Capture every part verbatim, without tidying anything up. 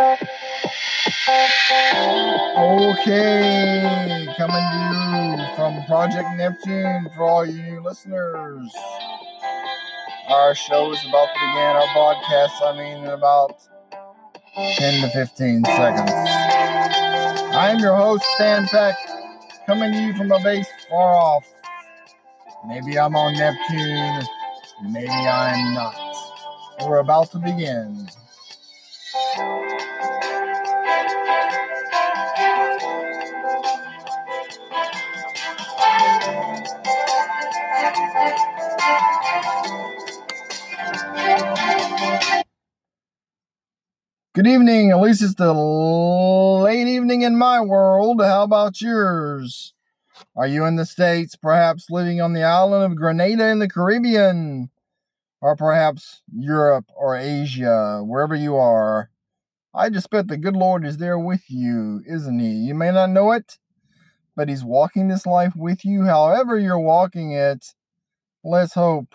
Okay, coming to you from Project Neptune for all you new listeners. Our show is about to begin, our podcast, I mean, in about ten to fifteen seconds. I am your host, Stan Peck, coming to you from a base far off. Maybe I'm on Neptune, maybe I'm not. We're about to begin. Good evening, at least it's the late evening in my world. How about yours? Are you in the States, perhaps living on the island of Grenada in the Caribbean? Or perhaps Europe or Asia, wherever you are. I just bet the good Lord is there with you, isn't he? You may not know it, but he's walking this life with you. However you're walking it, let's hope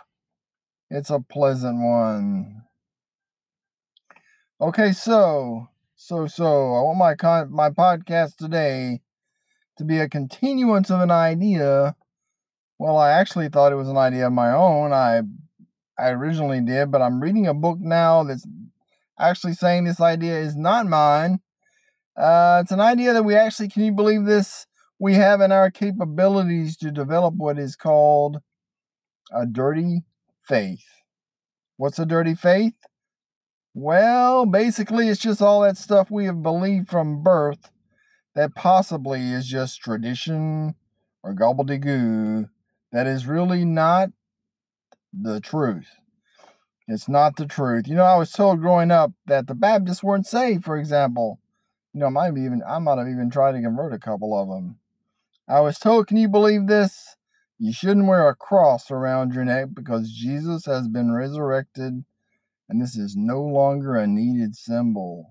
it's a pleasant one. Okay, so, so, so, I want my con- my podcast today to be a continuance of an idea. Well, I actually thought it was an idea of my own. I I originally did, but I'm reading a book now that's actually saying this idea is not mine. Uh, it's an idea that we actually, can you believe this? We have in our capabilities to develop what is called a dirty faith. What's a dirty faith? Well, basically, it's just all that stuff we have believed from birth that possibly is just tradition or gobbledygook that is really not the truth. It's not the truth. You know, I was told growing up that the Baptists weren't saved, for example. You know, I might have even, I might have even tried to convert a couple of them. I was told, can you believe this? You shouldn't wear a cross around your neck because Jesus has been resurrected, and this is no longer a needed symbol.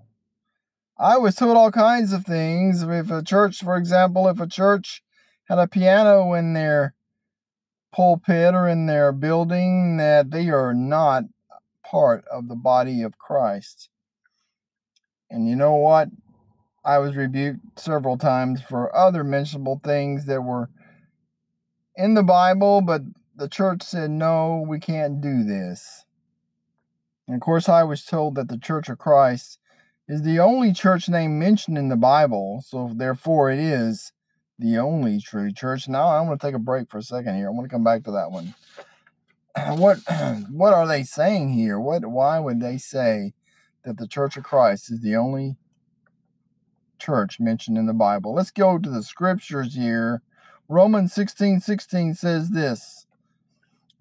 I was told all kinds of things. If a church, for example, if a church had a piano in their pulpit or in their building, that they are not part of the body of Christ. And you know what? I was rebuked several times for other mentionable things that were in the Bible, but the church said, no, we can't do this. And of course, I was told that the Church of Christ is the only church name mentioned in the Bible, so therefore it is the only true church. Now, I'm going to take a break for a second here. I'm going to come back to that one. What what are they saying here? What why would they say that the Church of Christ is the only church mentioned in the Bible? Let's go to the scriptures here. Romans sixteen sixteen says this.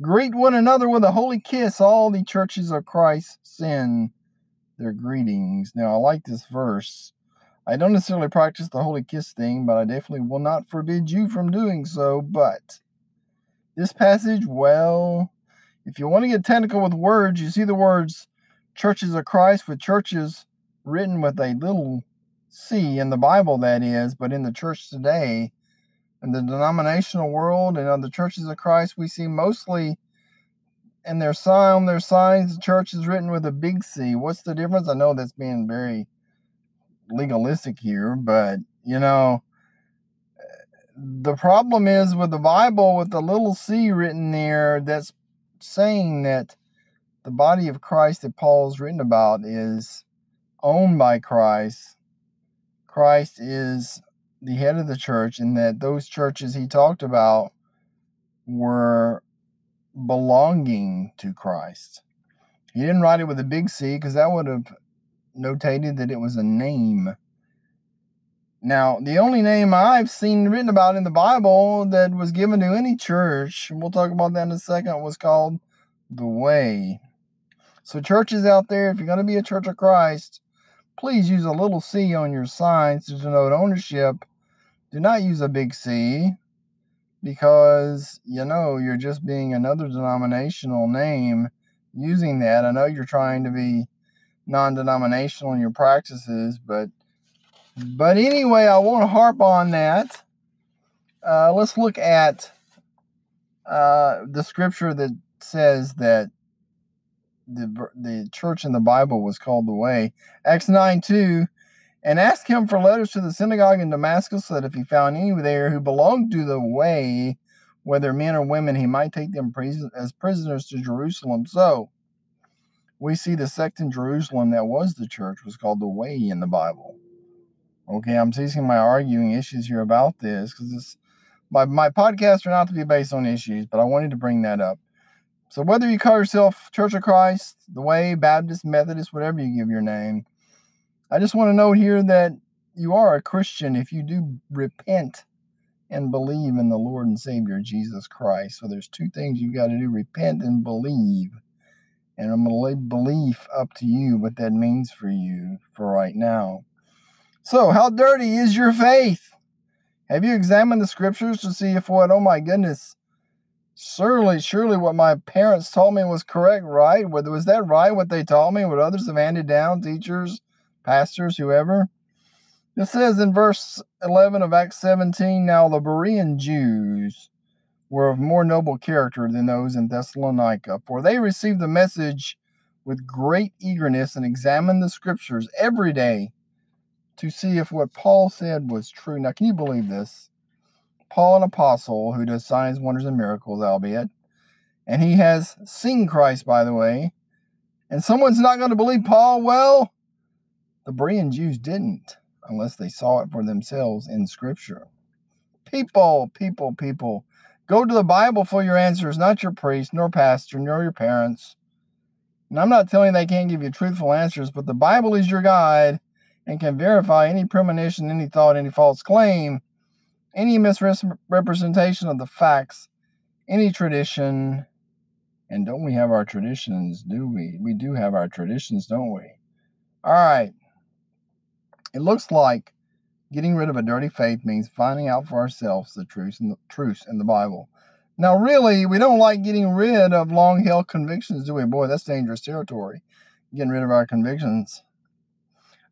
Greet one another with a holy kiss. All the churches of Christ send their greetings. Now, I like this verse. I don't necessarily practice the holy kiss thing, but I definitely will not forbid you from doing so. But this passage, well, if you want to get technical with words, you see the words churches of Christ with churches written with a little c in the Bible, that is. But in the church today, in the denominational world and other churches of Christ, we see mostly in their sign, their signs, the church is written with a big C. What's the difference? I know that's being very legalistic here, but, you know, the problem is with the Bible, with the little C written there, that's saying that the body of Christ that Paul's written about is owned by Christ. Christ is the head of the church, and that those churches he talked about were belonging to Christ. He didn't write it with a big C because that would have notated that it was a name. Now, the only name I've seen written about in the Bible that was given to any church, and we'll talk about that in a second, was called the Way. So churches out there, if you're going to be a Church of Christ, please use a little C on your signs to denote ownership. Do not use a big C because, you know, you're just being another denominational name using that. I know you're trying to be non-denominational in your practices, but but anyway, I won't harp on that. Uh, let's look at uh, the scripture that says that the the church in the Bible was called the Way. Acts nine two, and asked him for letters to the synagogue in Damascus, so that if he found any there who belonged to the Way, whether men or women, he might take them as prisoners to Jerusalem. So we see the sect in Jerusalem that was the church was called the Way in the Bible. Okay, I'm ceasing my arguing issues here about this, because my, my podcasts are not to be based on issues, but I wanted to bring that up. So whether you call yourself Church of Christ, the Way, Baptist, Methodist, whatever you give your name, I just want to note here that you are a Christian if you do repent and believe in the Lord and Savior, Jesus Christ. So there's two things you've got to do: repent and believe. And I'm going to leave belief up to you, what that means for you for right now. So how dirty is your faith? Have you examined the scriptures to see if what, oh my goodness, surely, surely what my parents told me was correct, right? Was that right, what they taught me, what others have handed down, teachers, pastors, whoever? It says in verse eleven of Acts seventeen, now the Berean Jews were of more noble character than those in Thessalonica, for they received the message with great eagerness and examined the scriptures every day to see if what Paul said was true. Now, can you believe this? Paul, an apostle who does signs, wonders, and miracles, albeit, and he has seen Christ, by the way, and someone's not going to believe Paul? Well, the Berean Jews didn't, unless they saw it for themselves in Scripture. People, people, people, go to the Bible for your answers, not your priest, nor pastor, nor your parents. And I'm not telling you they can't give you truthful answers, but the Bible is your guide and can verify any premonition, any thought, any false claim, any misrepresentation of the facts, any tradition. And don't we have our traditions, do we? We do have our traditions, don't we? All right. It looks like getting rid of a dirty faith means finding out for ourselves the truth in the, truth in the Bible. Now, really, we don't like getting rid of long-held convictions, do we? Boy, that's dangerous territory, getting rid of our convictions.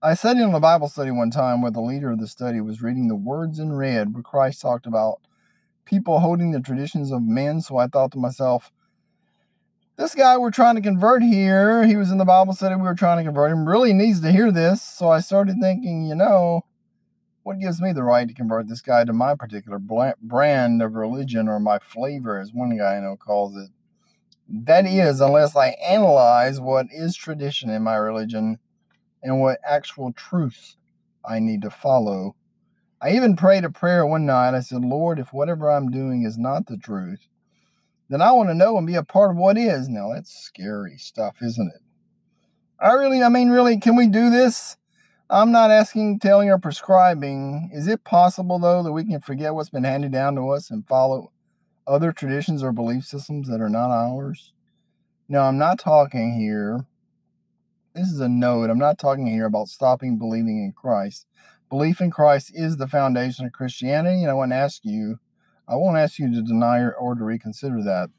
I said in a Bible study one time where the leader of the study was reading the words in red where Christ talked about people holding the traditions of men, so I thought to myself, this guy we're trying to convert here, he was in the Bible study, we were trying to convert him, really needs to hear this. So I started thinking, you know, what gives me the right to convert this guy to my particular brand of religion, or my flavor, as one guy I know calls it? That is, unless I analyze what is tradition in my religion and what actual truth I need to follow. I even prayed a prayer one night. I said, Lord, if whatever I'm doing is not the truth, then I want to know and be a part of what is. Now, that's scary stuff, isn't it? I really, I mean, really, can we do this? I'm not asking, telling, or prescribing. Is it possible, though, that we can forget what's been handed down to us and follow other traditions or belief systems that are not ours? No, I'm not talking here. This is a note. I'm not talking here about stopping believing in Christ. Belief in Christ is the foundation of Christianity, and I want to ask you, I won't ask you to deny or to reconsider that.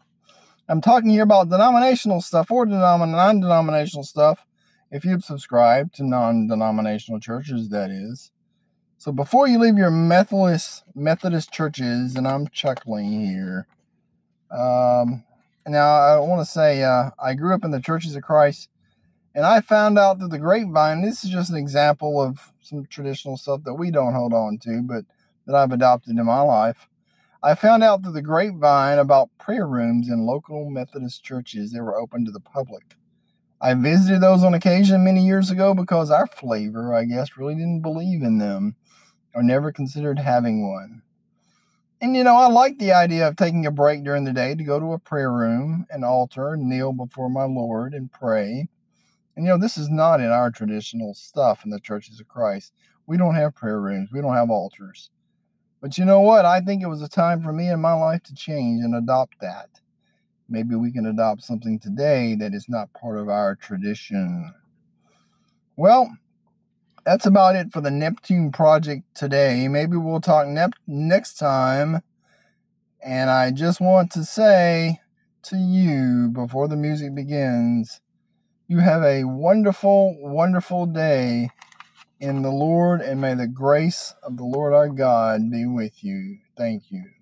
I'm talking here about denominational stuff or non-denominational stuff, if you've subscribed to non-denominational churches, that is. So before you leave your Methodist, Methodist churches, and I'm chuckling here. Um, now, I want to say uh, I grew up in the Churches of Christ, and I found out through the grapevine, this is just an example of some traditional stuff that we don't hold on to, but that I've adopted in my life. I found out through the grapevine about prayer rooms in local Methodist churches that were open to the public. I visited those on occasion many years ago because our flavor, I guess, really didn't believe in them or never considered having one. And, you know, I like the idea of taking a break during the day to go to a prayer room, an altar, kneel before my Lord and pray. And, you know, this is not in our traditional stuff in the Churches of Christ. We don't have prayer rooms. We don't have altars. But you know what? I think it was a time for me in my life to change and adopt that. Maybe we can adopt something today that is not part of our tradition. Well, that's about it for the Neptune Project today. Maybe we'll talk nep- next time. And I just want to say to you, before the music begins, you have a wonderful, wonderful day in the Lord, and may the grace of the Lord our God be with you. Thank you.